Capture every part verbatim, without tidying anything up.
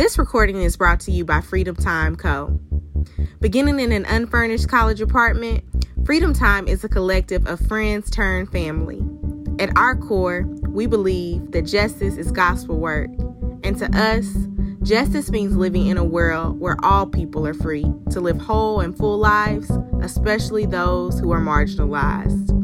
This recording is brought to you by Freedom Time Co. Beginning in an unfurnished college apartment, Freedom Time is a collective of friends turned family. At our core, we believe that justice is gospel work. And to us, justice means living in a world where all people are free to live whole and full lives, especially those who are marginalized.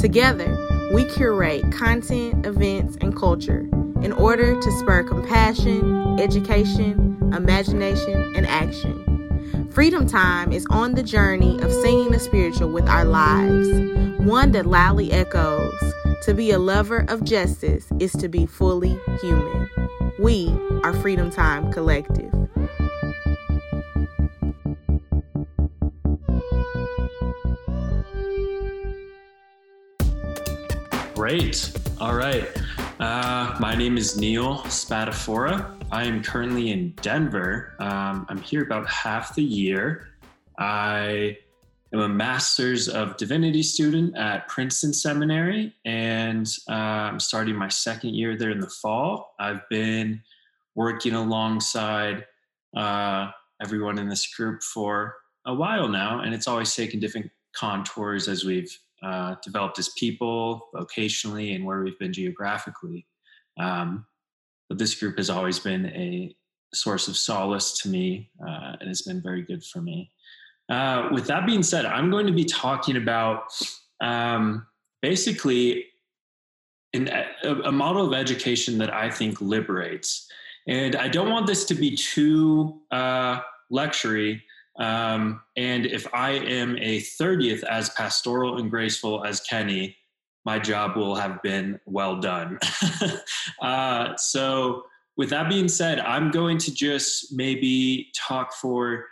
Together, we curate content, events, and culture in order to spur compassion, education, imagination, and action. Freedom Time is on the journey of singing the spiritual with our lives, one that loudly echoes, to be a lover of justice is to be fully human. We are Freedom Time Collective. Great. All right. Uh, my name is Neil Spadafora. I am currently in Denver. Um, I'm here about half the year. I am a Master's of Divinity student at Princeton Seminary, and uh, I'm starting my second year there in the fall. I've been working alongside uh, everyone in this group for a while now, and it's always taken different contours as we've uh, developed as people, vocationally, and where we've been geographically. Um, But this group has always been a source of solace to me, uh, and it's been very good for me. Uh, with that being said, I'm going to be talking about um, basically an, a, a model of education that I think liberates. And I don't want this to be too uh, lectury. Um, and if I am a thirtieth as pastoral and graceful as Kenny, my job will have been well done. uh, so with that being said, I'm going to just maybe talk for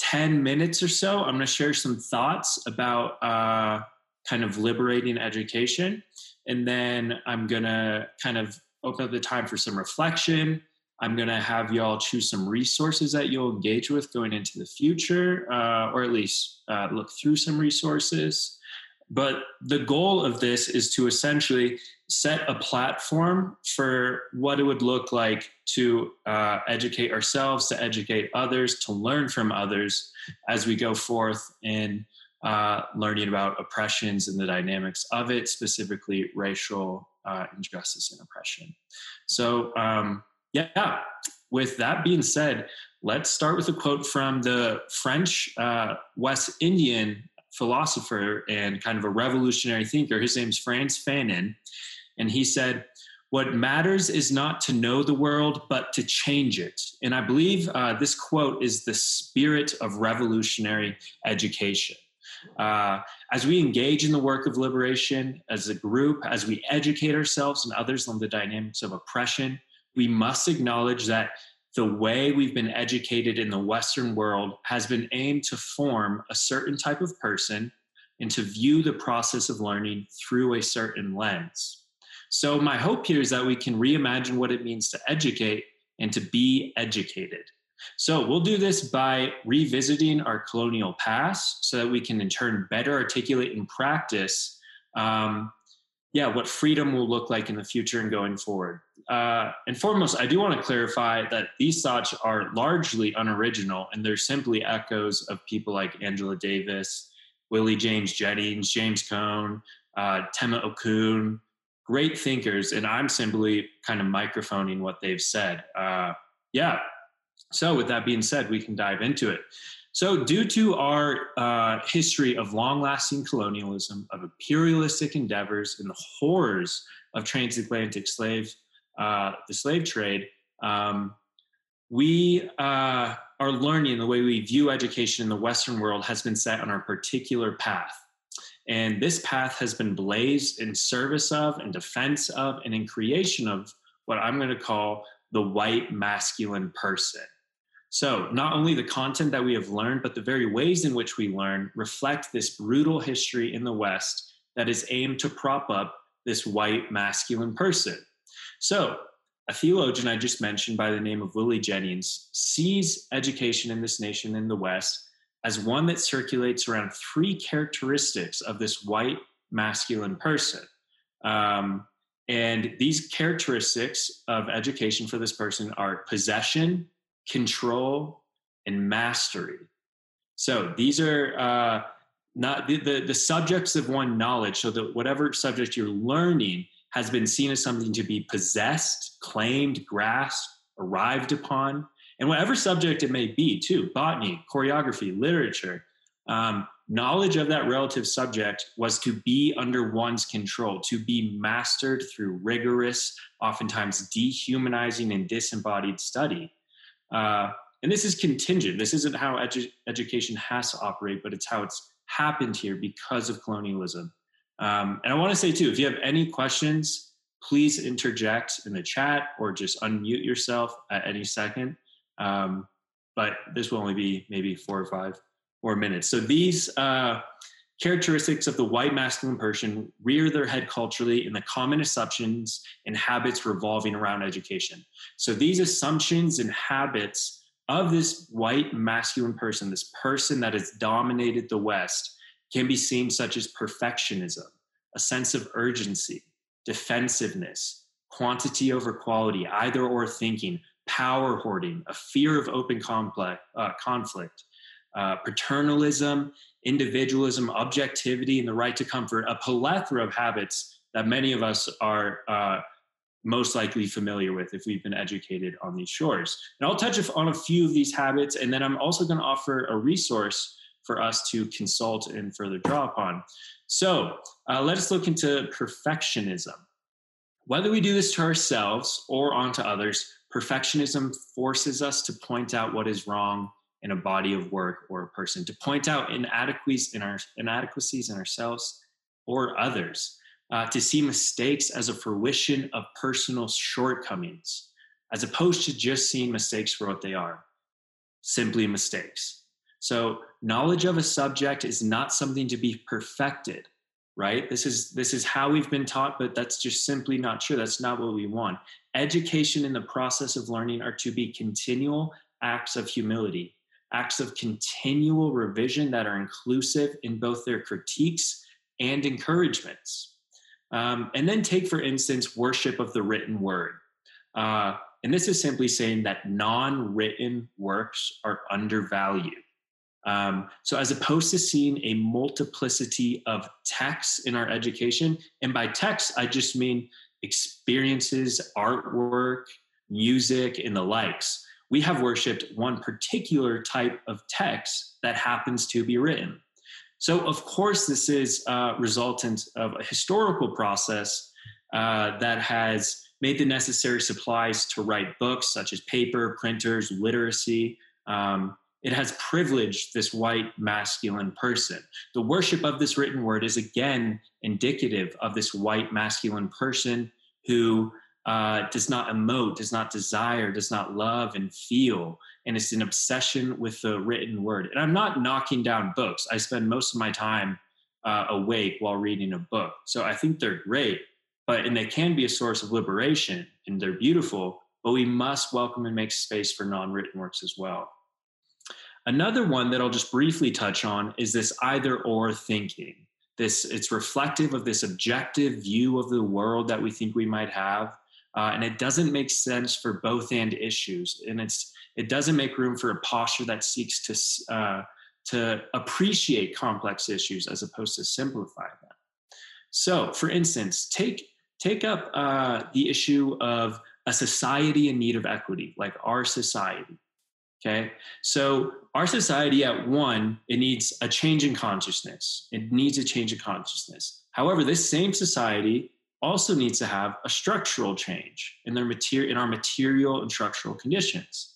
ten minutes or so. I'm going to share some thoughts about uh, kind of liberating education. And then I'm going to kind of open up the time for some reflection. I'm going to have y'all choose some resources that you'll engage with going into the future, uh, or at least uh, look through some resources. But the goal of this is to essentially set a platform for what it would look like to uh, educate ourselves, to educate others, to learn from others as we go forth in uh, learning about oppressions and the dynamics of it, specifically racial uh, injustice and oppression. So um, yeah, with that being said, let's start with a quote from the French uh, West Indian philosopher and kind of a revolutionary thinker. His name's Frantz Fanon. And he said, what matters is not to know the world, but to change it. And I believe uh, this quote is the spirit of revolutionary education. Uh, as we engage in the work of liberation as a group, as we educate ourselves and others on the dynamics of oppression, we must acknowledge that the way we've been educated in the Western world has been aimed to form a certain type of person and to view the process of learning through a certain lens. So my hope here is that we can reimagine what it means to educate and to be educated. So we'll do this by revisiting our colonial past so that we can in turn better articulate and practice um, yeah, what freedom will look like in the future and going forward. Uh, and foremost, I do want to clarify that these thoughts are largely unoriginal, and they're simply echoes of people like Angela Davis, Willie James Jennings, James Cohn, uh, Tema Okun, great thinkers, and I'm simply kind of microphoning what they've said. Uh, yeah, so with that being said, we can dive into it. So due to our uh, history of long-lasting colonialism, of imperialistic endeavors, and the horrors of transatlantic slave, uh, the slave trade, um, we uh, are learning the way we view education in the Western world has been set on our particular path. And this path has been blazed in service of, in defense of, and in creation of what I'm going to call the white masculine person. So not only the content that we have learned, but the very ways in which we learn reflect this brutal history in the West that is aimed to prop up this white masculine person. So a theologian I just mentioned by the name of Willie Jennings sees education in this nation in the West as one that circulates around three characteristics of this white masculine person. Um, and these characteristics of education for this person are possession, control, and mastery. So these are uh, not the, the, the subjects of one knowledge, so that whatever subject you're learning has been seen as something to be possessed, claimed, grasped, arrived upon. And whatever subject it may be too, botany, choreography, literature, um, knowledge of that relative subject was to be under one's control, to be mastered through rigorous, oftentimes dehumanizing and disembodied study. Uh, and this is contingent. This isn't how edu- education has to operate, but it's how it's happened here because of colonialism. Um, and I want to say too, if you have any questions, please interject in the chat or just unmute yourself at any second. Um, but this will only be maybe four or five more minutes. So these uh, characteristics of the white masculine person rear their head culturally in the common assumptions and habits revolving around education. So these assumptions and habits of this white masculine person, this person that has dominated the West, can be seen such as perfectionism, a sense of urgency, defensiveness, quantity over quality, either or thinking, power hoarding, a fear of open complex, uh, conflict, uh, paternalism, individualism, objectivity, and the right to comfort, a plethora of habits that many of us are uh, most likely familiar with if we've been educated on these shores. And I'll touch on a few of these habits, and then I'm also going to offer a resource for us to consult and further draw upon. So uh, let us look into perfectionism. Whether we do this to ourselves or onto others, perfectionism forces us to point out what is wrong in a body of work or a person, to point out inadequacies in, our, inadequacies in ourselves or others, uh, to see mistakes as a fruition of personal shortcomings, as opposed to just seeing mistakes for what they are, simply mistakes. So knowledge of a subject is not something to be perfected, right? This is, this is how we've been taught, but that's just simply not true. That's not what we want. Education and the process of learning are to be continual acts of humility, acts of continual revision that are inclusive in both their critiques and encouragements. Um, and then take, for instance, worship of the written word. Uh, and this is simply saying that non-written works are undervalued. Um, so as opposed to seeing a multiplicity of texts in our education, and by texts, I just mean experiences, artwork, music, and the likes, we have worshipped one particular type of text that happens to be written. So of course, this is uh, resultant of a historical process uh, that has made the necessary supplies to write books, such as paper, printers, literacy, um, it has privileged this white masculine person. The worship of this written word is again indicative of this white masculine person who uh, does not emote, does not desire, does not love and feel, and it's an obsession with the written word. And I'm not knocking down books. I spend most of my time uh, awake while reading a book. So I think they're great, but and they can be a source of liberation, and they're beautiful, but we must welcome and make space for non-written works as well. Another one that I'll just briefly touch on is this either-or thinking. This, it's reflective of this objective view of the world that we think we might have, uh, and it doesn't make sense for both-and issues, and it's it doesn't make room for a posture that seeks to, uh, to appreciate complex issues as opposed to simplify them. So, for instance, take, take up uh, the issue of a society in need of equity, like our society. Okay, so our society at one, it needs a change in consciousness. It needs a change in consciousness. However, this same society also needs to have a structural change in their material, in our material and structural conditions.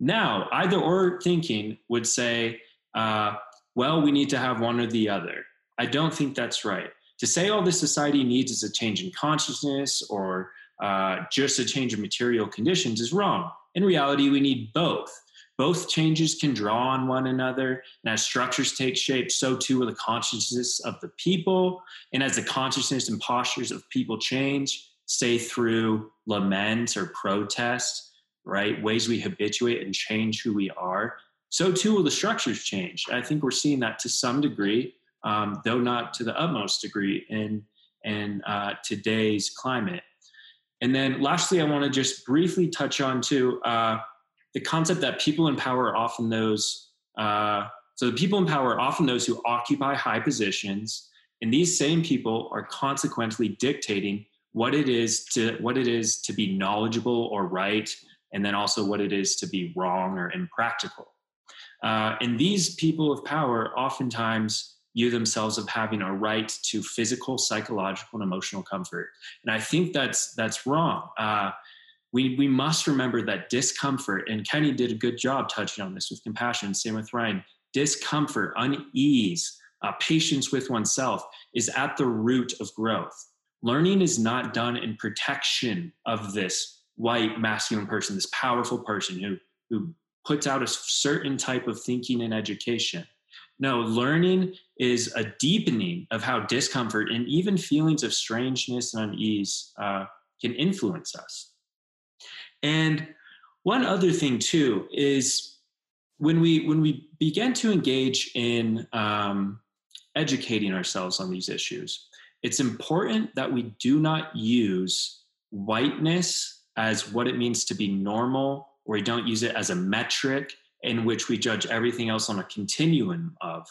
Now, either or thinking would say, uh, well, we need to have one or the other. I don't think that's right. To say all this society needs is a change in consciousness or uh, just a change in material conditions is wrong. In reality, we need both. Both changes can draw on one another, and as structures take shape, so too will the consciousness of the people. And as the consciousness and postures of people change, say through lament or protest, right, ways we habituate and change who we are, so too will the structures change. I think we're seeing that to some degree, um, though not to the utmost degree in, in uh, today's climate. And then lastly, I want to just briefly touch on, too, uh, the concept that people in power are often those, uh, so the people in power are often those who occupy high positions, and these same people are consequently dictating what it is to what it is to be knowledgeable or right, and then also what it is to be wrong or impractical. Uh, and these people of power oftentimes view themselves as having a right to physical, psychological, and emotional comfort. And I think that's that's wrong. Uh, we, we must remember that discomfort, and Kenny did a good job touching on this with compassion, same with Ryan, discomfort, unease, uh, patience with oneself is at the root of growth. Learning is not done in protection of this white masculine person, this powerful person who, who puts out a certain type of thinking and education. No, learning is a deepening of how discomfort and even feelings of strangeness and unease uh, can influence us. And one other thing too is when we when we begin to engage in um, educating ourselves on these issues, it's important that we do not use whiteness as what it means to be normal, or we don't use it as a metric in which we judge everything else on a continuum of.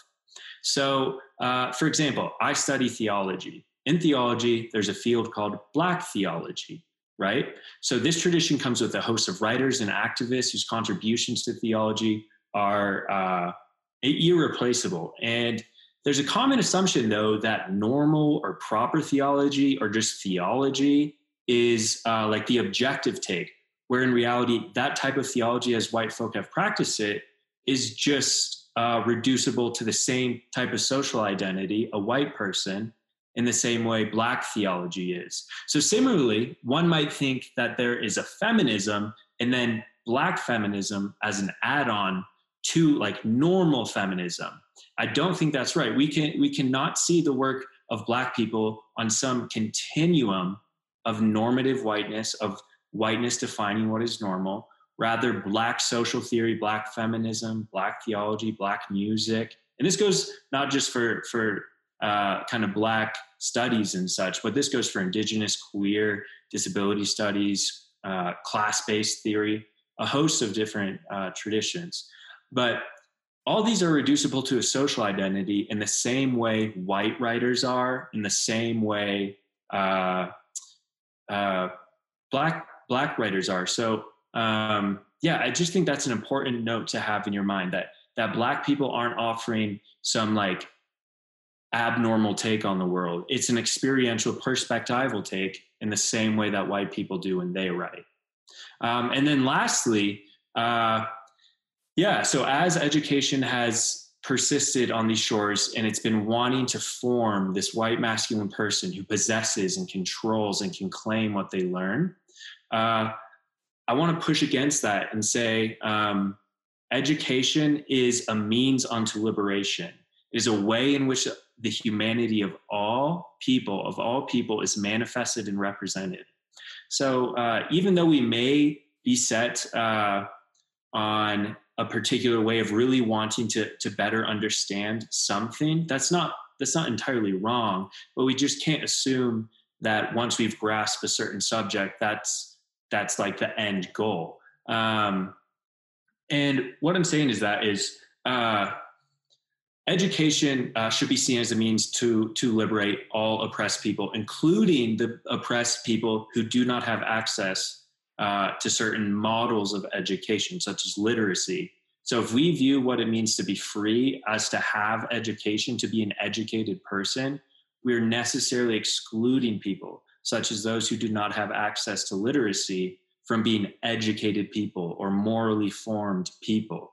So, uh, for example, I study theology. In theology, there's a field called Black theology, right? So this tradition comes with a host of writers and activists whose contributions to theology are uh, irreplaceable. And there's a common assumption, though, that normal or proper theology or just theology is uh, like the objective take, where in reality, that type of theology as white folk have practiced it is just uh, reducible to the same type of social identity, a white person, in the same way Black theology is. So similarly, one might think that there is a feminism and then Black feminism as an add-on to like normal feminism. I don't think that's right. We can we cannot see the work of Black people on some continuum of normative whiteness, of whiteness defining what is normal. Rather, Black social theory, Black feminism, Black theology, Black music. And this goes not just for, for uh, kind of Black studies and such, but this goes for Indigenous, queer, disability studies, uh, class-based theory, a host of different uh, traditions. But all these are reducible to a social identity in the same way white writers are, in the same way uh, uh, Black Black writers are. So um, yeah, I just think that's an important note to have in your mind, that that Black people aren't offering some like abnormal take on the world. It's an experiential, perspectival take in the same way that white people do when they write. Um, and then lastly, uh, yeah, so as education has persisted on these shores and it's been wanting to form this white masculine person who possesses and controls and can claim what they learn, Uh, I want to push against that and say um, education is a means unto liberation. It is a way in which the humanity of all people, of all people, is manifested and represented. So uh, even though we may be set uh, on a particular way of really wanting to, to better understand something, that's not, that's not entirely wrong, but we just can't assume that once we've grasped a certain subject, that's That's like the end goal. Um, and what I'm saying is that is uh, education uh, should be seen as a means to, to liberate all oppressed people, including the oppressed people who do not have access uh, to certain models of education, such as literacy. So if we view what it means to be free as to have education, to be an educated person, we're necessarily excluding people, such as those who do not have access to literacy, from being educated people or morally formed people.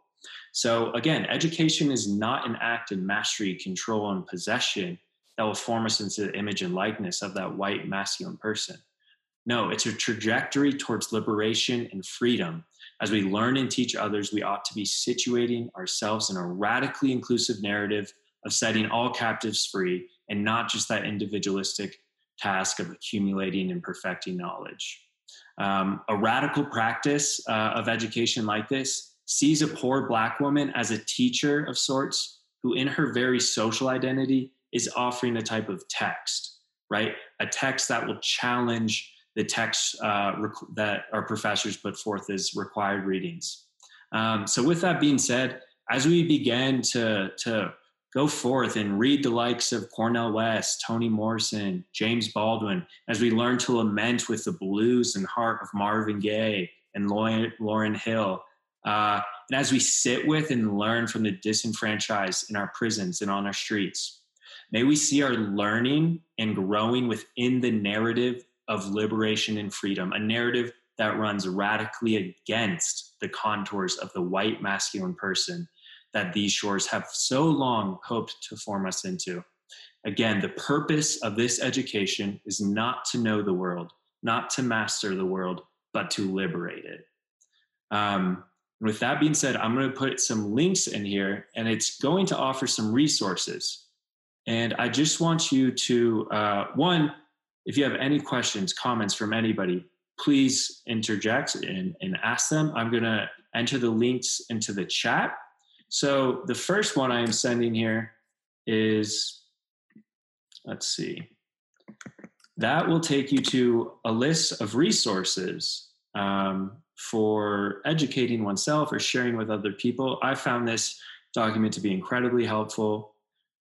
So again, education is not an act of mastery, control, and possession that will form us into the image and likeness of that white masculine person. No, it's a trajectory towards liberation and freedom. As we learn and teach others, we ought to be situating ourselves in a radically inclusive narrative of setting all captives free, and not just that individualistic task of accumulating and perfecting knowledge. Um, a radical practice uh, of education like this sees a poor Black woman as a teacher of sorts, who in her very social identity is offering a type of text, right? A text that will challenge the texts uh, rec- that our professors put forth as required readings. Um, so with that being said, as we began to, to go forth and read the likes of Cornel West, Toni Morrison, James Baldwin, as we learn to lament with the blues and heart of Marvin Gaye and Lauryn Hill, uh, and as we sit with and learn from the disenfranchised in our prisons and on our streets, may we see our learning and growing within the narrative of liberation and freedom, a narrative that runs radically against the contours of the white masculine person that these shores have so long hoped to form us into. Again, the purpose of this education is not to know the world, not to master the world, but to liberate it. Um, with that being said, I'm going to put some links in here, and it's going to offer some resources. And I just want you to, uh, one, if you have any questions, comments from anybody, please interject and, and ask them. I'm going to enter the links into the chat. So the first one I am sending here is, let's see, that will take you to a list of resources um, for educating oneself or sharing with other people. I found this document to be incredibly helpful.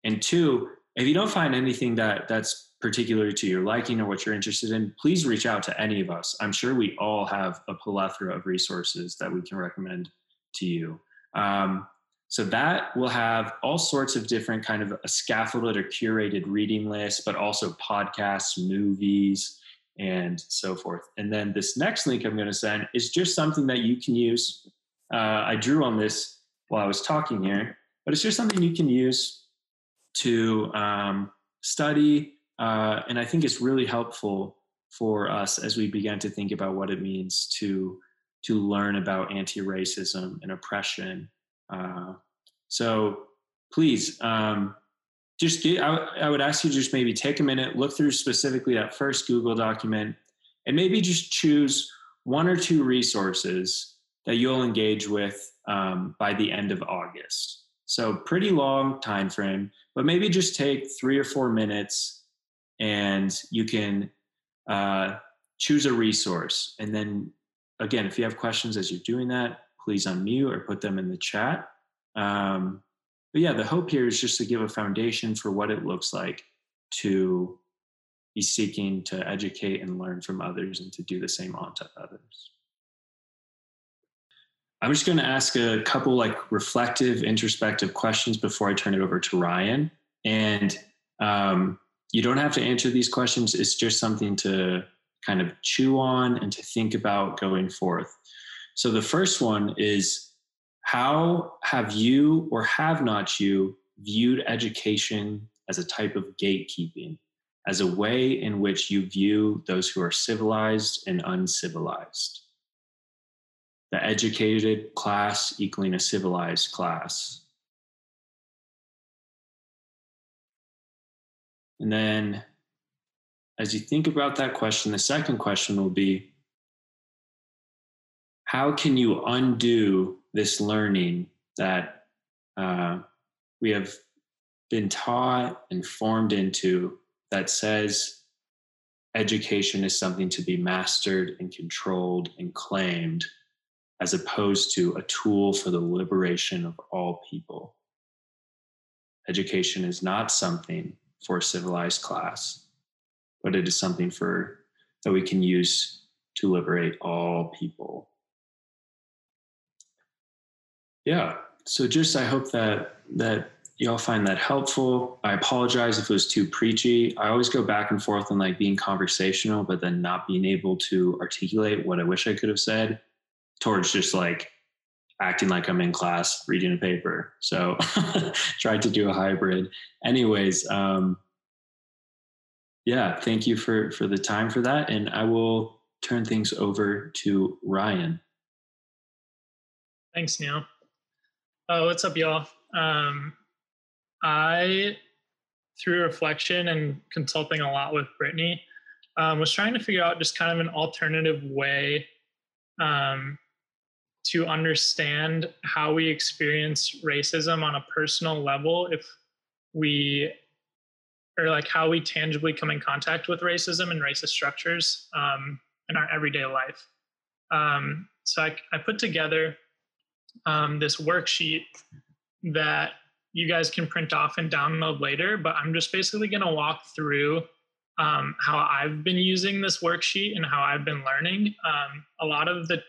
And two, if you don't find anything that that's particular to your liking or what you're interested in, please reach out to any of us. I'm sure we all have a plethora of resources that we can recommend to you. Um, so that will have all sorts of different kind of a scaffolded or curated reading list, but also podcasts, movies, and so forth. And then this next link I'm going to send is just something that you can use. Uh, I drew on this while I was talking here, but it's just something you can use to um, study. Uh, and I think it's really helpful for us as we begin to think about what it means to to learn about anti-racism and oppression. Uh, so please, um, just get, I, I would ask you to just maybe take a minute, look through specifically that first Google document, and maybe just choose one or two resources that you'll engage with um, by the end of August. So pretty long time frame, but maybe just take three or four minutes and you can uh, choose a resource. And then again, if you have questions as you're doing that, please unmute or put them in the chat. Um, but yeah, the hope here is just to give a foundation for what it looks like to be seeking to educate and learn from others and to do the same onto others. I'm just going to ask a couple like reflective, introspective questions before I turn it over to Ryan. And um, you don't have to answer these questions. It's just something to kind of chew on and to think about going forth. So the first one is, how have you or have not you viewed education as a type of gatekeeping, as a way in which you view those who are civilized and uncivilized? The educated class equaling a civilized class. And then as you think about that question, the second question will be, how can you undo this learning that uh, we have been taught and formed into that says education is something to be mastered and controlled and claimed, as opposed to a tool for the liberation of all people? Education is not something for a civilized class, but it is something for that we can use to liberate all people. Yeah, so just I hope that that y'all find that helpful. I apologize if it was too preachy. I always go back and forth on like being conversational, but then not being able to articulate what I wish I could have said, towards just like acting like I'm in class reading a paper. So tried to do a hybrid. Anyways, um, yeah, thank you for, for the time for that. And I will turn things over to Ryan. Thanks, Neil. Oh, what's up, y'all? Um, I, through reflection and consulting a lot with Brittany, um, was trying to figure out just kind of an alternative way um, to understand how we experience racism on a personal level if we or like how we tangibly come in contact with racism and racist structures um, in our everyday life. Um, so I, I put together um, this worksheet that you guys can print off and download later, but I'm just basically going to walk through um, how I've been using this worksheet and how I've been learning. Um, a lot of the,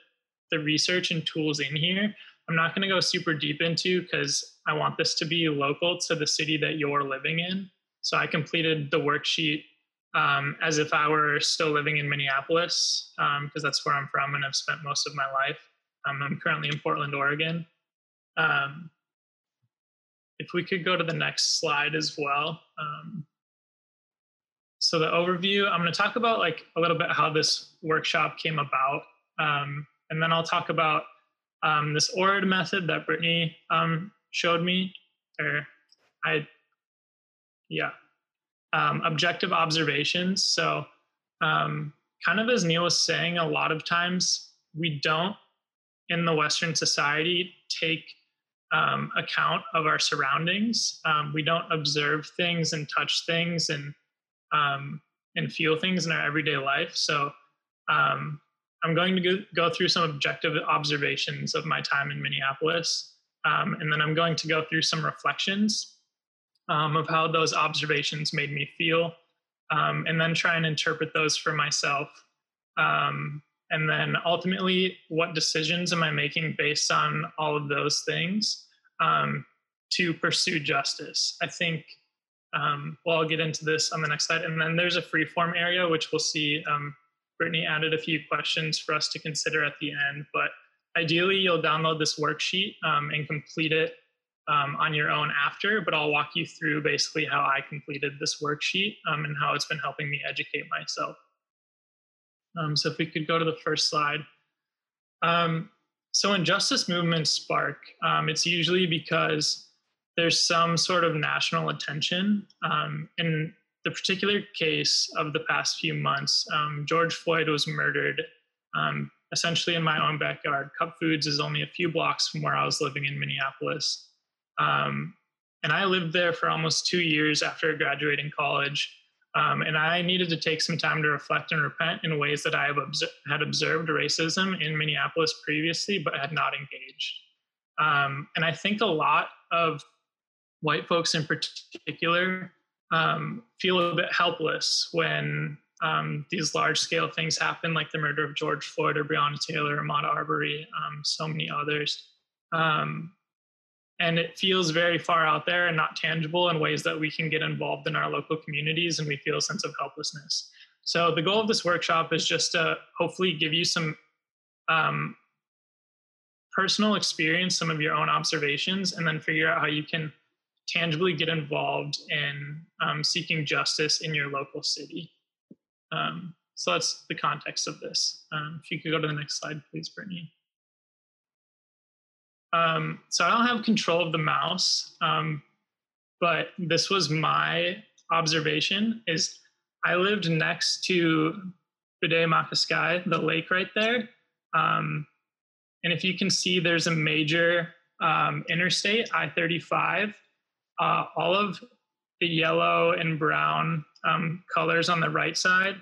the research and tools in here, I'm not going to go super deep into because I want this to be local to the city that you're living in. So I completed the worksheet um, as if I were still living in Minneapolis, um, because that's where I'm from and I've spent most of my life. Um, I'm currently in Portland, Oregon. Um, If we could go to the next slide as well. Um, so the overview, I'm going to talk about like a little bit how this workshop came about. Um, and then I'll talk about um, this O R I D method that Brittany um, showed me, or I, yeah, um, objective observations. So um, kind of as Neil was saying, a lot of times we don't in the Western society take Um, account of our surroundings. Um, we don't observe things and touch things and um, and feel things in our everyday life. So um, I'm going to go, go through some objective observations of my time in Minneapolis. Um, and then I'm going to go through some reflections um, of how those observations made me feel, um, and then try and interpret those for myself. Um, And then ultimately, what decisions am I making based on all of those things um, to pursue justice? I think, um, well, I'll get into this on the next slide. And then there's a free form area, which we'll see. Um, Brittany added a few questions for us to consider at the end. But ideally, you'll download this worksheet um, and complete it um, on your own after. But I'll walk you through basically how I completed this worksheet um, and how it's been helping me educate myself. Um, so if we could go to the first slide. Um, so when justice movements spark, um, it's usually because there's some sort of national attention. Um, in the particular case of the past few months, um, George Floyd was murdered um, essentially in my own backyard. Cup Foods is only a few blocks from where I was living in Minneapolis. Um, and I lived there for almost two years after graduating college. Um, and I needed to take some time to reflect and repent in ways that I have obs had observed racism in Minneapolis previously, but had not engaged. Um, and I think a lot of white folks in particular um, feel a bit helpless when um, these large-scale things happen, like the murder of George Floyd or Breonna Taylor or Ahmaud Arbery, um, so many others. Um, And it feels very far out there and not tangible in ways that we can get involved in our local communities, and we feel a sense of helplessness. So the goal of this workshop is just to hopefully give you some um, personal experience, some of your own observations, and then figure out how you can tangibly get involved in um, seeking justice in your local city. Um, so that's the context of this. Um, if you could go to the next slide, please, Brittany. Um, so I don't have control of the mouse, um, but this was my observation, is I lived next to Bde Maka Ska, the lake right there. Um, and if you can see, there's a major um, interstate, I thirty-five. Uh, all of the yellow and brown um, colors on the right side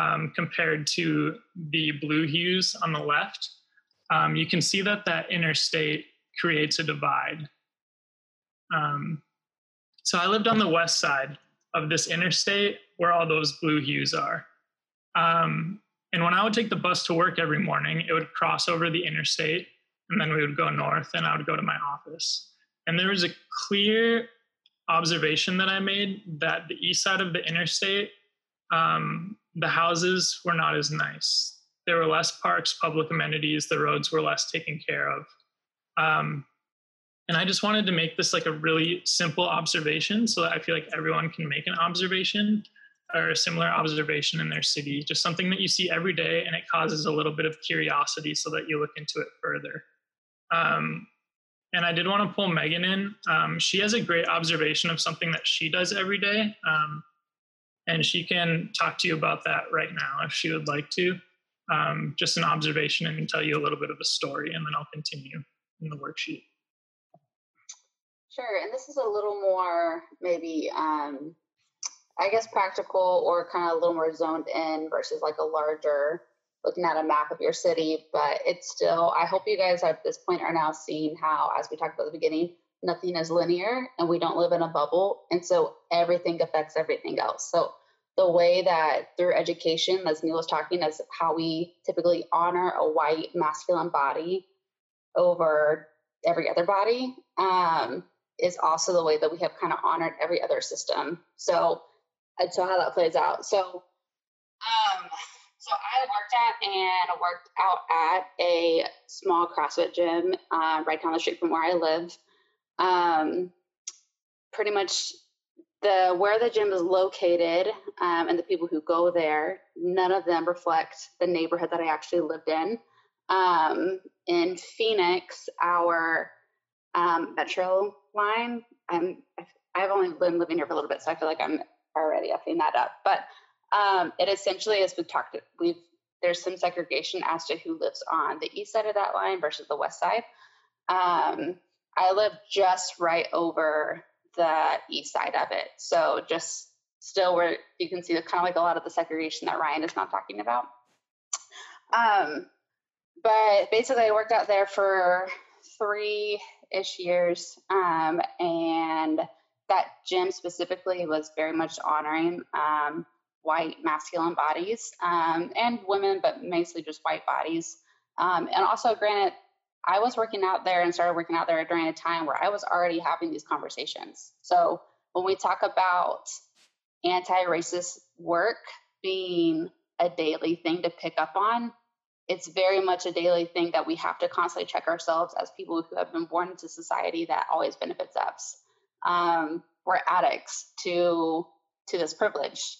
um, compared to the blue hues on the left. Um, you can see that that interstate creates a divide. Um, so I lived on the west side of this interstate where all those blue hues are. Um, and when I would take the bus to work every morning, it would cross over the interstate, and then we would go north, and I would go to my office. And there was a clear observation that I made that the east side of the interstate, um, the houses were not as nice. There were less parks, public amenities, the roads were less taken care of. Um, and I just wanted to make this like a really simple observation so that I feel like everyone can make an observation or a similar observation in their city, just something that you see every day, and it causes a little bit of curiosity so that you look into it further. Um, and I did want to pull Megan in. Um, she has a great observation of something that she does every day. Um, and she can talk to you about that right now if she would like to. Um, just an observation, and tell you a little bit of a story, and then I'll continue in the worksheet. Sure, and this is a little more maybe, um, I guess, practical, or kind of a little more zoned in versus like a larger looking at a map of your city, but it's still, I hope you guys at this point are now seeing how, as we talked about at the beginning, nothing is linear and we don't live in a bubble. And so everything affects everything else. So the way that through education, as Neil was talking, is how we typically honor a white masculine body over every other body, um, is also the way that we have kind of honored every other system. So, and so how that plays out. So, um, So I worked at and worked out at a small CrossFit gym uh, right down the street from where I live. Um, pretty much the where the gym is located um, and the people who go there, none of them reflect the neighborhood that I actually lived in. Um, in Phoenix, our um, metro line, I'm, I've only been living here for a little bit, so I feel like I'm already effing that up. But Um, it essentially, as we've talked, we've, there's some segregation as to who lives on the east side of that line versus the west side. Um, I live just right over the east side of it. So just still where you can see the kind of like a lot of the segregation that Ryan is not talking about. Um, but basically I worked out there for three-ish years. Um, and that gym specifically was very much honoring, um, white masculine bodies, um, and women, but mostly just white bodies. Um, and also, granted, I was working out there and started working out there during a time where I was already having these conversations. So when we talk about anti-racist work being a daily thing to pick up on, it's very much a daily thing that we have to constantly check ourselves as people who have been born into society that always benefits us. Um, we're addicts to, to this privilege.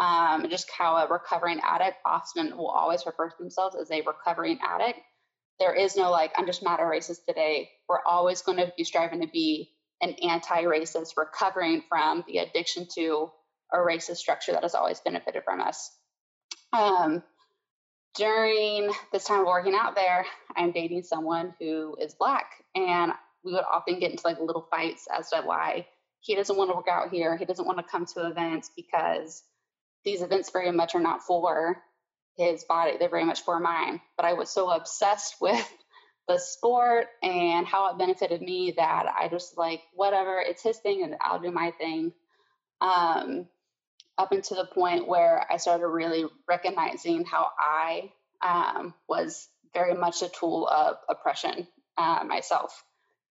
Um, just how a recovering addict often will always refer to themselves as a recovering addict. There is no like, I'm just not a racist today. We're always going to be striving to be an anti-racist, recovering from the addiction to a racist structure that has always benefited from us. Um, during this time of working out there, I'm dating someone who is Black, and we would often get into like little fights as to why he doesn't want to work out here. He doesn't want to come to events because these events very much are not for his body. They're very much for mine. But I was so obsessed with the sport and how it benefited me that I just like, whatever, it's his thing and I'll do my thing. Um, up until the point where I started really recognizing how I um, was very much a tool of oppression uh, myself.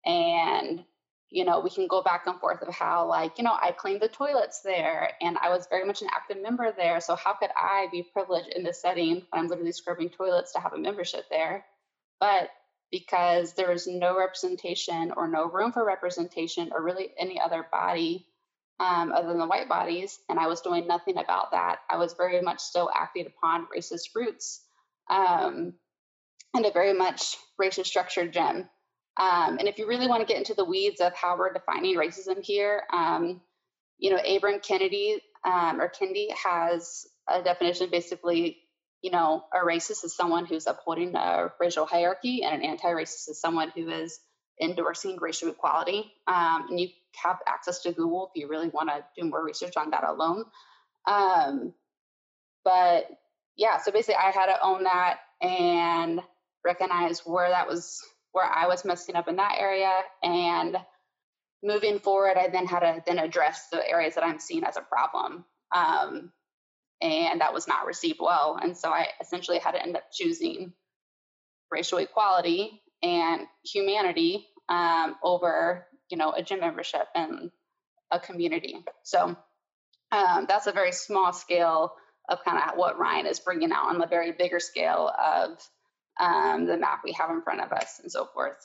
And you know, we can go back and forth of how, like, you know, I cleaned the toilets there and I was very much an active member there. So how could I be privileged in this setting when I'm literally scrubbing toilets to have a membership there? But because there is no representation or no room for representation or really any other body um, other than the white bodies, and I was doing nothing about that, I was very much still acting upon racist roots um, and a very much racist structured gym. Um, and if you really want to get into the weeds of how we're defining racism here, um, you know, Ibram Kendi um, or Kendi has a definition, basically, you know, a racist is someone who's upholding a racial hierarchy, and an anti-racist is someone who is endorsing racial equality. Um, and you have access to Google if you really want to do more research on that alone. Um, but yeah, so basically I had to own that and recognize where that was, where I was messing up in that area. And moving forward, I then had to then address the areas that I'm seeing as a problem. Um, and that was not received well. And so I essentially had to end up choosing racial equality and humanity um, over, you know, a gym membership and a community. So um, that's a very small scale of kind of what Ryan is bringing out on the very bigger scale of Um, the map we have in front of us and so forth.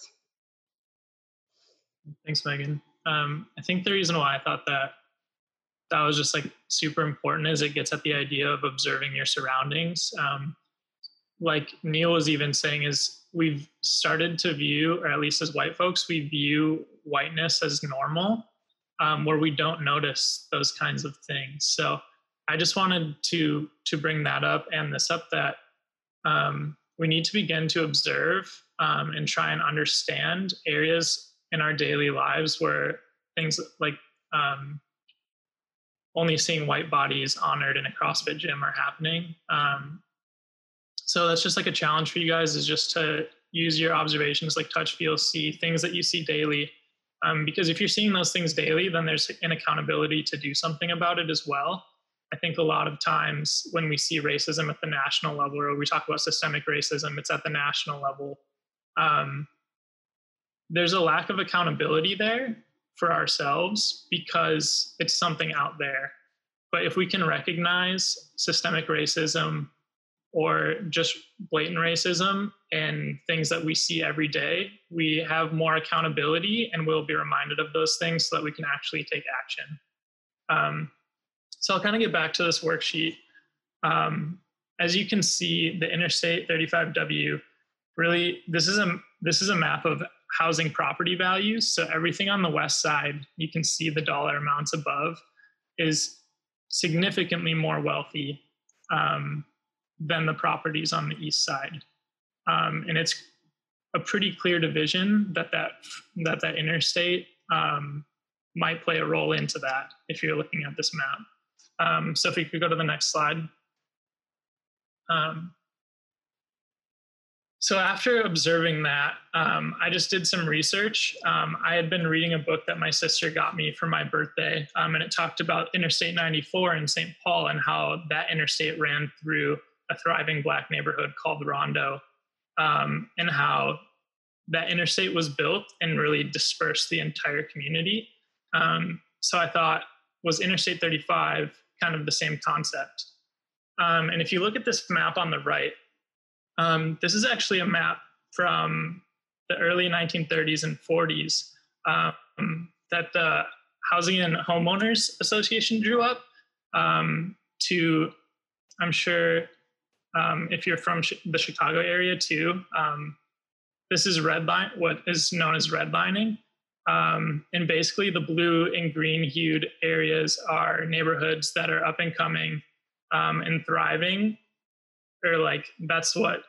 Thanks, Megan. Um, I think the reason why I thought that that was just like super important is it gets at the idea of observing your surroundings. Um, like Neil was even saying, is we've started to view, or at least as white folks, we view whiteness as normal, um, where we don't notice those kinds of things. So I just wanted to to bring that up and this up that um, we need to begin to observe um, and try and understand areas in our daily lives where things like um, only seeing white bodies honored in a CrossFit gym are happening. Um, So that's just like a challenge for you guys, is just to use your observations, like touch, feel, see, things that you see daily. Um, because if you're seeing those things daily, then there's an accountability to do something about it as well. I think a lot of times when we see racism at the national level, or we talk about systemic racism, it's at the national level. Um, there's a lack of accountability there for ourselves because it's something out there. But if we can recognize systemic racism or just blatant racism and things that we see every day, we have more accountability and we'll be reminded of those things so that we can actually take action. Um, so I'll kind of get back to this worksheet. Um, as you can see, the Interstate thirty-five W, really, this is a, this is a map of housing property values. So everything on the west side, you can see the dollar amounts above, is significantly more wealthy um, than the properties on the east side. Um, and it's a pretty clear division that that, that, that interstate um, might play a role into that if you're looking at this map. Um, so if we could go to the next slide. Um, so after observing that, um, I just did some research. Um, I had been reading a book that my sister got me for my birthday, um, and it talked about Interstate ninety-four in Saint Paul and how that interstate ran through a thriving Black neighborhood called Rondo, um, and how that interstate was built and really dispersed the entire community. Um, so I thought, was Interstate thirty-five kind of the same concept? Um, and if you look at this map on the right, um, this is actually a map from the early nineteen thirties and forties um, that the Housing and Homeowners Association drew up um, to, I'm sure, Um, if you're from the Chicago area too, um, this is redline, what is known as redlining. Um, and basically the blue and green hued areas are neighborhoods that are up and coming um, and thriving, or like that's what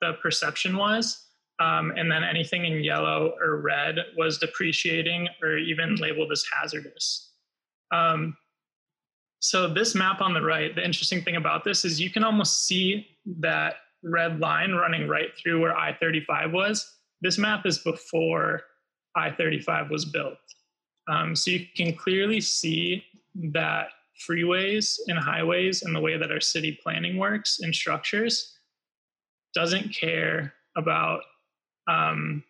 the perception was. Um, and then anything in yellow or red was depreciating or even labeled as hazardous. Um, So this map on the right, the interesting thing about this is you can almost see that red line running right through where I thirty-five was. This map is before I thirty-five was built. Um, so you can clearly see that freeways and highways and the way that our city planning works and structures doesn't care about um,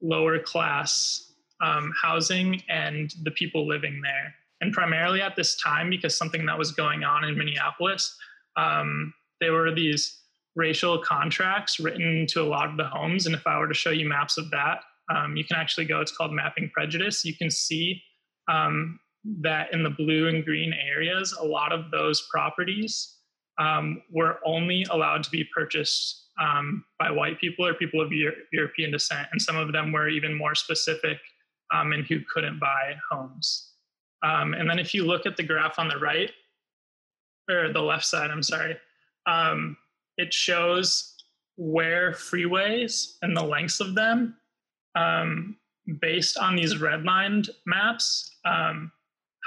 lower class um, housing and the people living there. And primarily at this time, because something that was going on in Minneapolis, um, there were these racial contracts written to a lot of the homes. And if I were to show you maps of that, um, you can actually go, it's called Mapping Prejudice. You can see um, that in the blue and green areas, a lot of those properties um, were only allowed to be purchased um, by white people or people of Euro- European descent. And some of them were even more specific um, in who couldn't buy homes. Um, and then if you look at the graph on the right, or the left side, I'm sorry, um, it shows where freeways and the lengths of them, um, based on these redlined maps, um,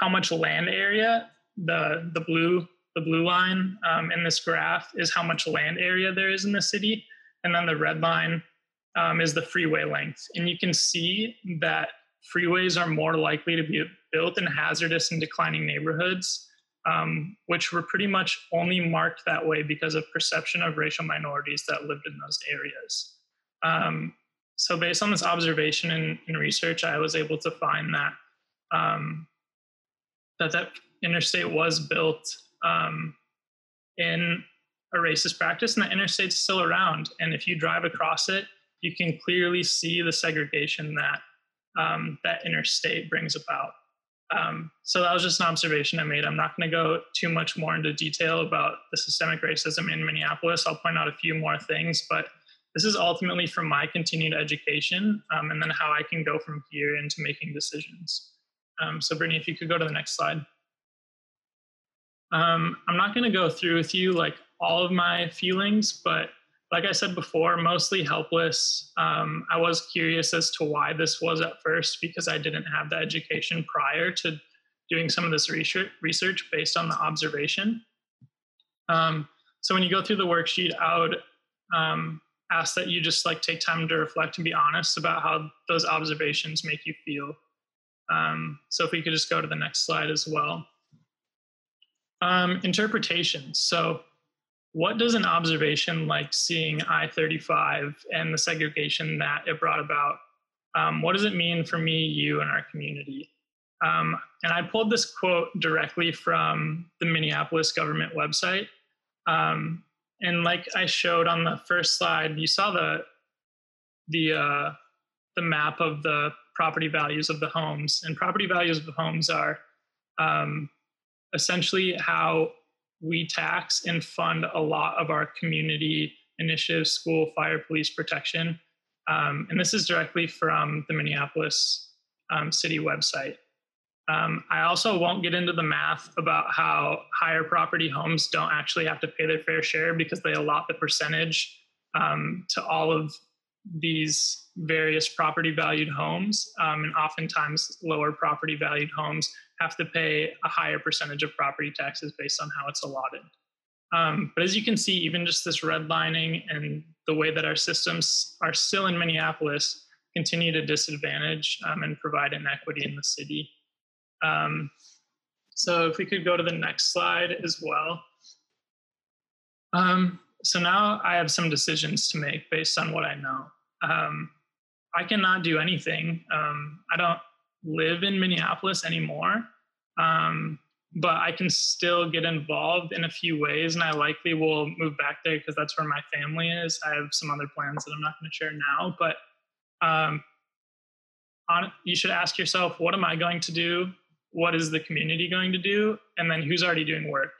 how much land area, the, the, blue, the blue line um, in this graph is how much land area there is in the city. And then the red line um, is the freeway length. And you can see that freeways are more likely to be built in hazardous and declining neighborhoods, um, which were pretty much only marked that way because of perception of racial minorities that lived in those areas. Um, so based on this observation and, and research, I was able to find that um, that, that interstate was built um, in a racist practice, and the interstate's still around. And if you drive across it, you can clearly see the segregation that um, that interstate brings about. Um, so that was just an observation I made. I'm not going to go too much more into detail about the systemic racism in Minneapolis. I'll point out a few more things, but this is ultimately from my continued education um, and then how I can go from here into making decisions. Um, so Brittany, if you could go to the next slide. Um, I'm not going to go through with you like all of my feelings, but like I said before, mostly helpless. Um, I was curious as to why this was at first, because I didn't have the education prior to doing some of this research based on the observation. Um, So when you go through the worksheet, I would um, ask that you just like take time to reflect and be honest about how those observations make you feel. Um, so if we could just go to the next slide as well. Um, interpretations. So what does an observation like seeing I thirty-five and the segregation that it brought about, um, what does it mean for me, you, and our community? Um, and I pulled this quote directly from the Minneapolis government website. Um, and like I showed on the first slide, you saw the, the, uh, the map of the property values of the homes. And property values of the homes are um, essentially how we tax and fund a lot of our community initiatives, school, fire, police protection. Um, and this is directly from the Minneapolis um, city website. Um, I also won't get into the math about how higher property homes don't actually have to pay their fair share because they allot the percentage um, to all of these various property valued homes. Um, and oftentimes lower property valued homes have to pay a higher percentage of property taxes based on how it's allotted. Um, but as you can see, even just this redlining and the way that our systems are still in Minneapolis continue to disadvantage um, and provide inequity in the city. Um, so if we could go to the next slide as well. Um, so now I have some decisions to make based on what I know. Um, I cannot do anything. Um, I don't live in Minneapolis anymore, um, but I can still get involved in a few ways, and I likely will move back there because that's where my family is. I have some other plans that I'm not going to share now, but um, on, you should ask yourself, what am I going to do? What is the community going to do? And then who's already doing work?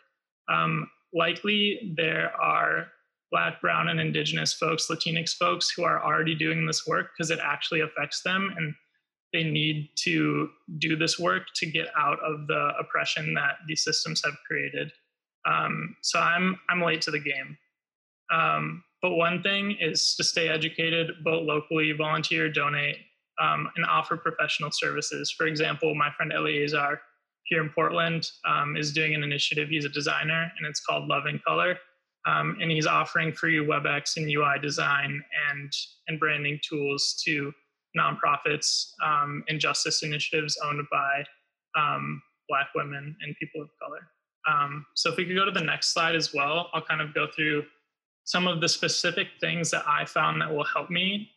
Um, likely there are Black, Brown, and Indigenous folks, Latinx folks who are already doing this work because it actually affects them, and they need to do this work to get out of the oppression that these systems have created. Um, so I'm, I'm late to the game. Um, but one thing is to stay educated, vote locally, volunteer, donate, um, and offer professional services. For example, my friend Eliezer here in Portland um, is doing an initiative. He's a designer, and it's called Love in Color. Um, and he's offering free WebEx and U I design and, and branding tools to nonprofits um, and justice initiatives owned by um, Black women and people of color. Um, so if we could go to the next slide as well, I'll kind of go through some of the specific things that I found that will help me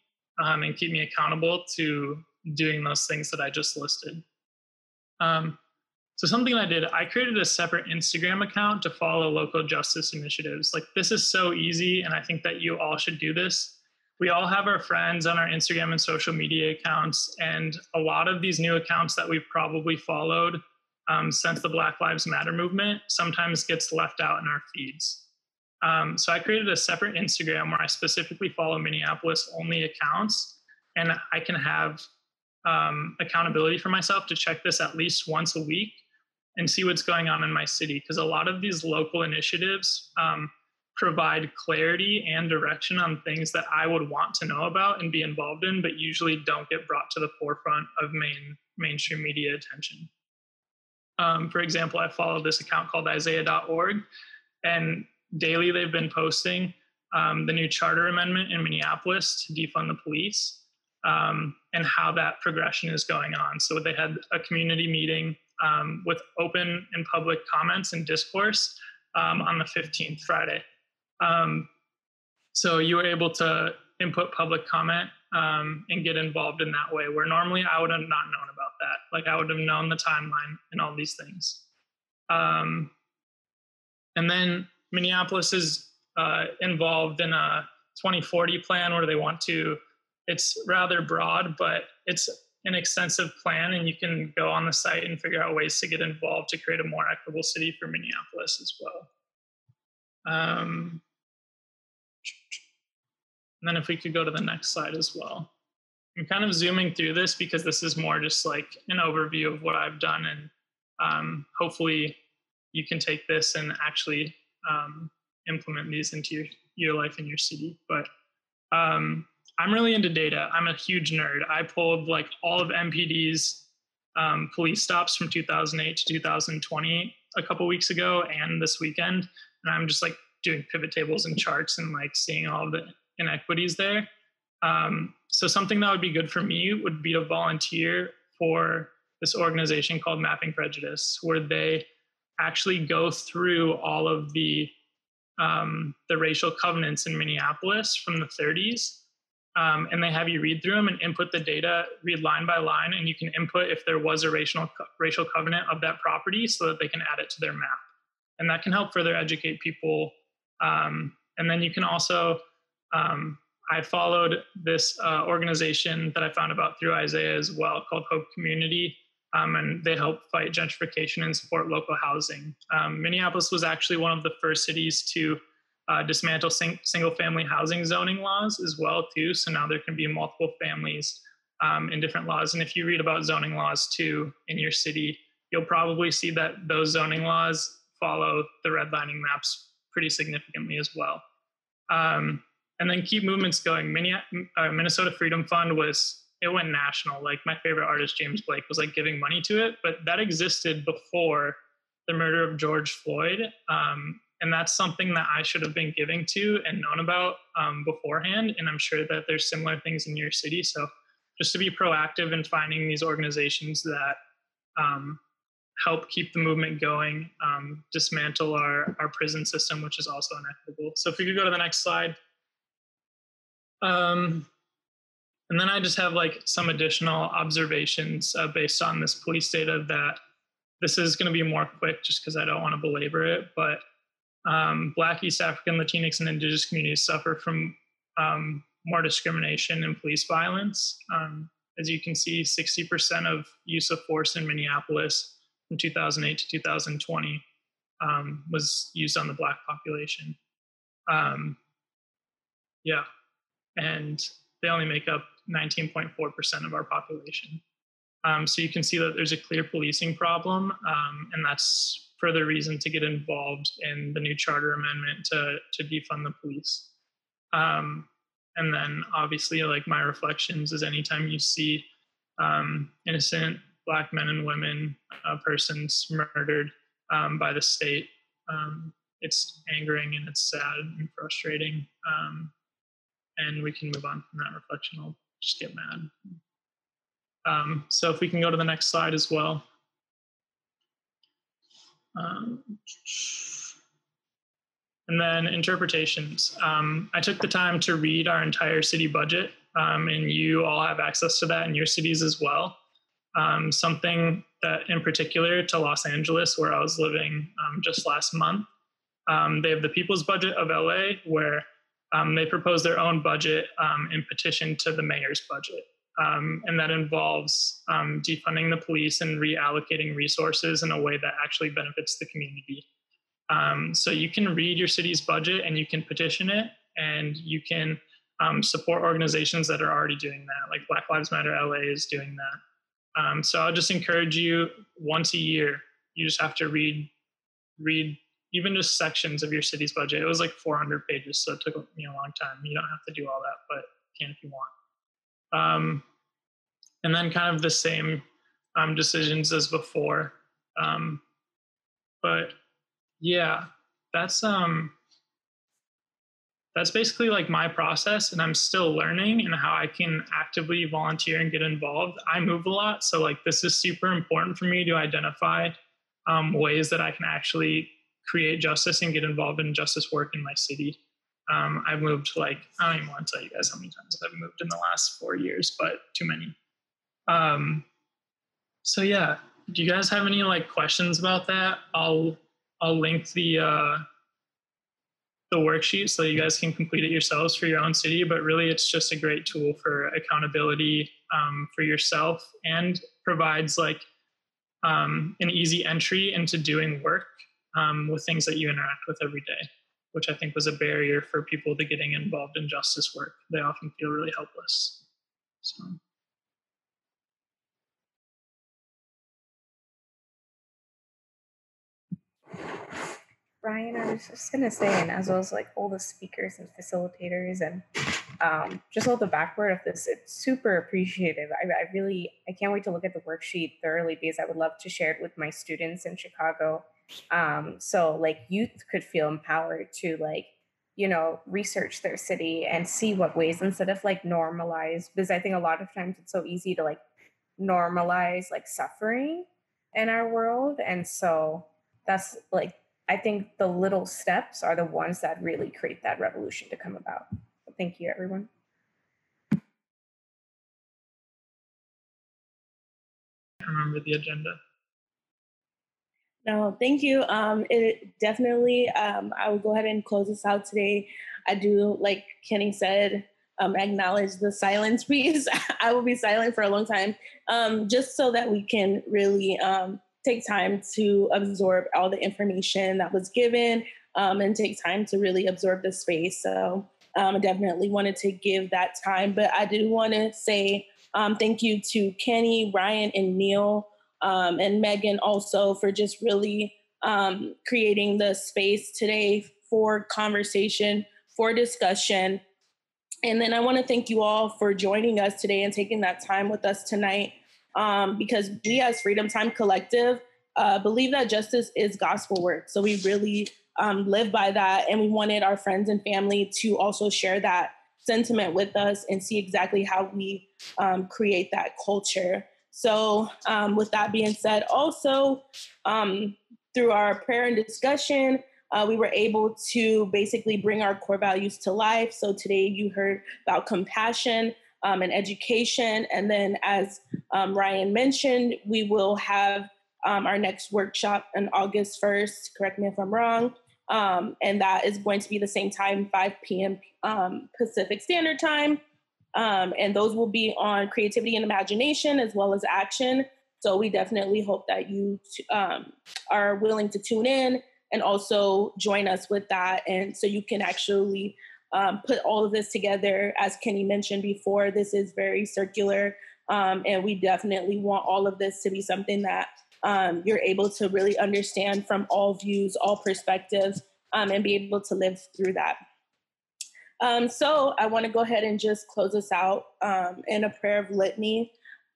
um, and keep me accountable to doing those things that I just listed. Um, So something I did, I created a separate Instagram account to follow local justice initiatives. Like, this is so easy, and I think that you all should do this. We all have our friends on our Instagram and social media accounts, and a lot of these new accounts that we've probably followed um, since the Black Lives Matter movement sometimes gets left out in our feeds. Um, so I created a separate Instagram where I specifically follow Minneapolis-only accounts, and I can have um, accountability for myself to check this at least once a week and see what's going on in my city, because a lot of these local initiatives um, provide clarity and direction on things that I would want to know about and be involved in, but usually don't get brought to the forefront of main, mainstream media attention. Um, for example, I follow this account called Isaiah dot org, and daily they've been posting um, the new charter amendment in Minneapolis to defund the police um, and how that progression is going on. So they had a community meeting Um, with open and public comments and discourse um, on the fifteenth, Friday. Um, so you were able to input public comment um, and get involved in that way, where normally I would have not known about that. Like, I would have known the timeline and all these things. Um, and then Minneapolis is uh, involved in a twenty forty plan where they want to, it's rather broad, but it's an extensive plan, and you can go on the site and figure out ways to get involved to create a more equitable city for Minneapolis as well. Um, and then if we could go to the next slide as well. I'm kind of zooming through this because this is more just like an overview of what I've done, and um, hopefully you can take this and actually um, implement these into your, your life in your city. But um, I'm really into data. I'm a huge nerd. I pulled like all of M P D's um, police stops from two thousand eight to two thousand twenty a couple weeks ago and this weekend. And I'm just like doing pivot tables and charts and like seeing all the inequities there. Um, so something that would be good for me would be to volunteer for this organization called Mapping Prejudice, where they actually go through all of the um, the racial covenants in Minneapolis from the thirties. Um, and they have you read through them and input the data, read line by line, and you can input if there was a racial, racial covenant of that property so that they can add it to their map. And that can help further educate people. Um, and then you can also, um, I followed this uh, organization that I found about through Isaiah as well called Hope Community. Um, and they help fight gentrification and support local housing. Um, Minneapolis was actually one of the first cities to uh, dismantle sing- single-family housing zoning laws as well, too. So now there can be multiple families um, in different laws. And if you read about zoning laws, too, in your city, you'll probably see that those zoning laws follow the redlining maps pretty significantly as well. Um, and then keep movements going. Mini- uh, Minnesota Freedom Fund was... it went national. Like my favorite artist, James Blake, was like giving money to it, but that existed before the murder of George Floyd. Um, and that's something that I should have been giving to and known about um, beforehand. And I'm sure that there's similar things in your city. So just to be proactive in finding these organizations that um, help keep the movement going, um, dismantle our, our prison system, which is also inequitable. So if we could go to the next slide. Um, And then I just have like some additional observations uh, based on this police data that this is going to be more quick just because I don't want to belabor it. But um, Black, East African, Latinx, and Indigenous communities suffer from um, more discrimination and police violence. Um, as you can see, sixty percent of use of force in Minneapolis from two thousand eight to two thousand twenty um, was used on the Black population. Um, yeah. And they only make up nineteen point four percent of our population. Um, so you can see that there's a clear policing problem, um, and that's further reason to get involved in the new charter amendment to, to defund the police. Um, and then obviously, like my reflections is anytime you see um, innocent Black men and women, uh, persons murdered um, by the state, um, it's angering and it's sad and frustrating. Um, And we can move on from that reflection. I'll just get mad. Um, so if we can go to the next slide as well. Um, and then interpretations. Um, I took the time to read our entire city budget, um, and you all have access to that in your cities as well. Um, something that in particular to Los Angeles, where I was living um, just last month, um, they have the People's Budget of L A, where Um, they proposed their own budget um, in petition to the mayor's budget. Um, and that involves um, defunding the police and reallocating resources in a way that actually benefits the community. Um, so you can read your city's budget and you can petition it, and you can um, support organizations that are already doing that, like Black Lives Matter L A is doing that. Um, so I'll just encourage you, once a year, you just have to read, read, even just sections of your city's budget. It was like four hundred pages, so it took me a long time. You don't have to do all that, but you can if you want. Um, and then kind of the same um, decisions as before. Um, but yeah, that's um, that's basically like my process, and I'm still learning and how I can actively volunteer and get involved. I move a lot, so like this is super important for me to identify um, ways that I can actually create justice and get involved in justice work in my city. Um, I've moved like, I don't even want to tell you guys how many times I've moved in the last four years, but too many. Um, so yeah, do you guys have any like questions about that? I'll I'll link the uh, the worksheet so you guys can complete it yourselves for your own city, but really it's just a great tool for accountability um, for yourself, and provides like um, an easy entry into doing work Um, with things that you interact with every day, which I think was a barrier for people to getting involved in justice work. They often feel really helpless. So. Ryan, I was just gonna say, and as well as like all the speakers and facilitators and um, just all the backward of this, it's super appreciative. I, I really, I can't wait to look at the worksheet thoroughly, because I would love to share it with my students in Chicago. Um, so like youth could feel empowered to like, you know, research their city and see what ways, instead of like normalize, because I think a lot of times it's so easy to like normalize like suffering in our world. And so that's like, I think the little steps are the ones that really create that revolution to come about. So thank you, everyone. Remember the agenda. No, thank you. Um, it definitely, um, I will go ahead and close this out today. I do, like Kenny said, um, acknowledge the silence piece. I will be silent for a long time, um, just so that we can really um, take time to absorb all the information that was given, um, and take time to really absorb the space. So um, I definitely wanted to give that time, but I do want to say um, thank you to Kenny, Ryan, and Neil. Um, and Megan also for just really um, creating the space today for conversation, for discussion. And then I want to thank you all for joining us today and taking that time with us tonight, um, because we as Freedom Time Collective uh, believe that justice is gospel work. So we really um, live by that. And we wanted our friends and family to also share that sentiment with us and see exactly how we um, create that culture. So um, with that being said, also um, through our prayer and discussion, uh, we were able to basically bring our core values to life. So today you heard about compassion um, and education. And then as um, Ryan mentioned, we will have um, our next workshop on August first, correct me if I'm wrong. Um, and that is going to be the same time, five p.m. Um, Pacific Standard Time. Um, and those will be on creativity and imagination as well as action. So we definitely hope that you t- um, are willing to tune in and also join us with that. And so you can actually um, put all of this together. As Kenny mentioned before, this is very circular. Um, and we definitely want all of this to be something that um, you're able to really understand from all views, all perspectives, um, and be able to live through that. Um, so I want to go ahead and just close us out um, in a prayer of litany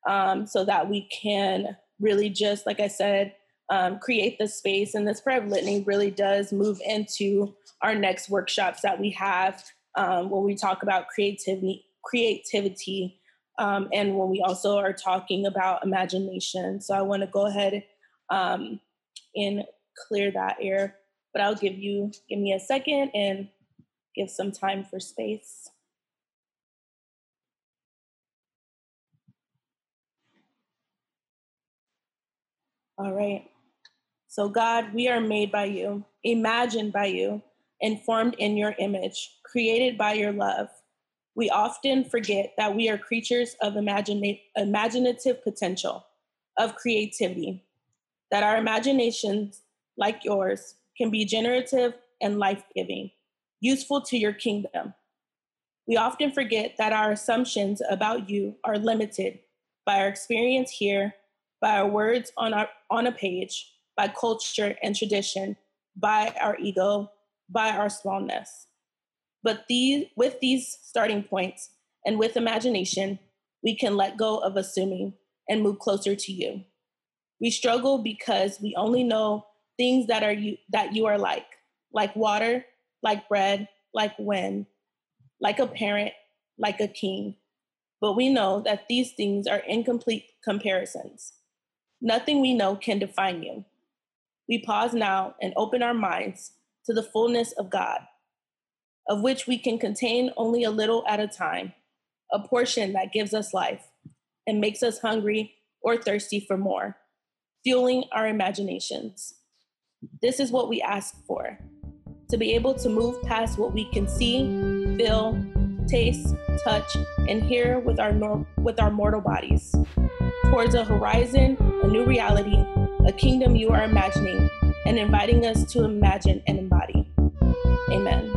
um, so that we can really just, like I said, um, create the space. And this prayer of litany really does move into our next workshops that we have um, when we talk about creativity, creativity um, and when we also are talking about imagination. So I want to go ahead um, and clear that air, but I'll give you, give me a second and give some time for space. All right. So God, we are made by you, imagined by you, and formed in your image, created by your love. We often forget that we are creatures of imagina- imaginative potential, of creativity, that our imaginations, like yours, can be generative and life-giving, useful to your kingdom. We often forget that our assumptions about you are limited by our experience here, by our words on, our, on a page, by culture and tradition, by our ego, by our smallness. But these, with these starting points and with imagination, we can let go of assuming and move closer to you. We struggle because we only know things that are you, that you are like, like water, like bread, like wind, like a parent, like a king. But we know that these things are incomplete comparisons. Nothing we know can define you. We pause now and open our minds to the fullness of God, of which we can contain only a little at a time, a portion that gives us life and makes us hungry or thirsty for more, fueling our imaginations. This is what we ask for, to be able to move past what we can see, feel, taste, touch, and hear with our norm- with our mortal bodies, towards a horizon, a new reality, a kingdom you are imagining, and inviting us to imagine and embody. Amen.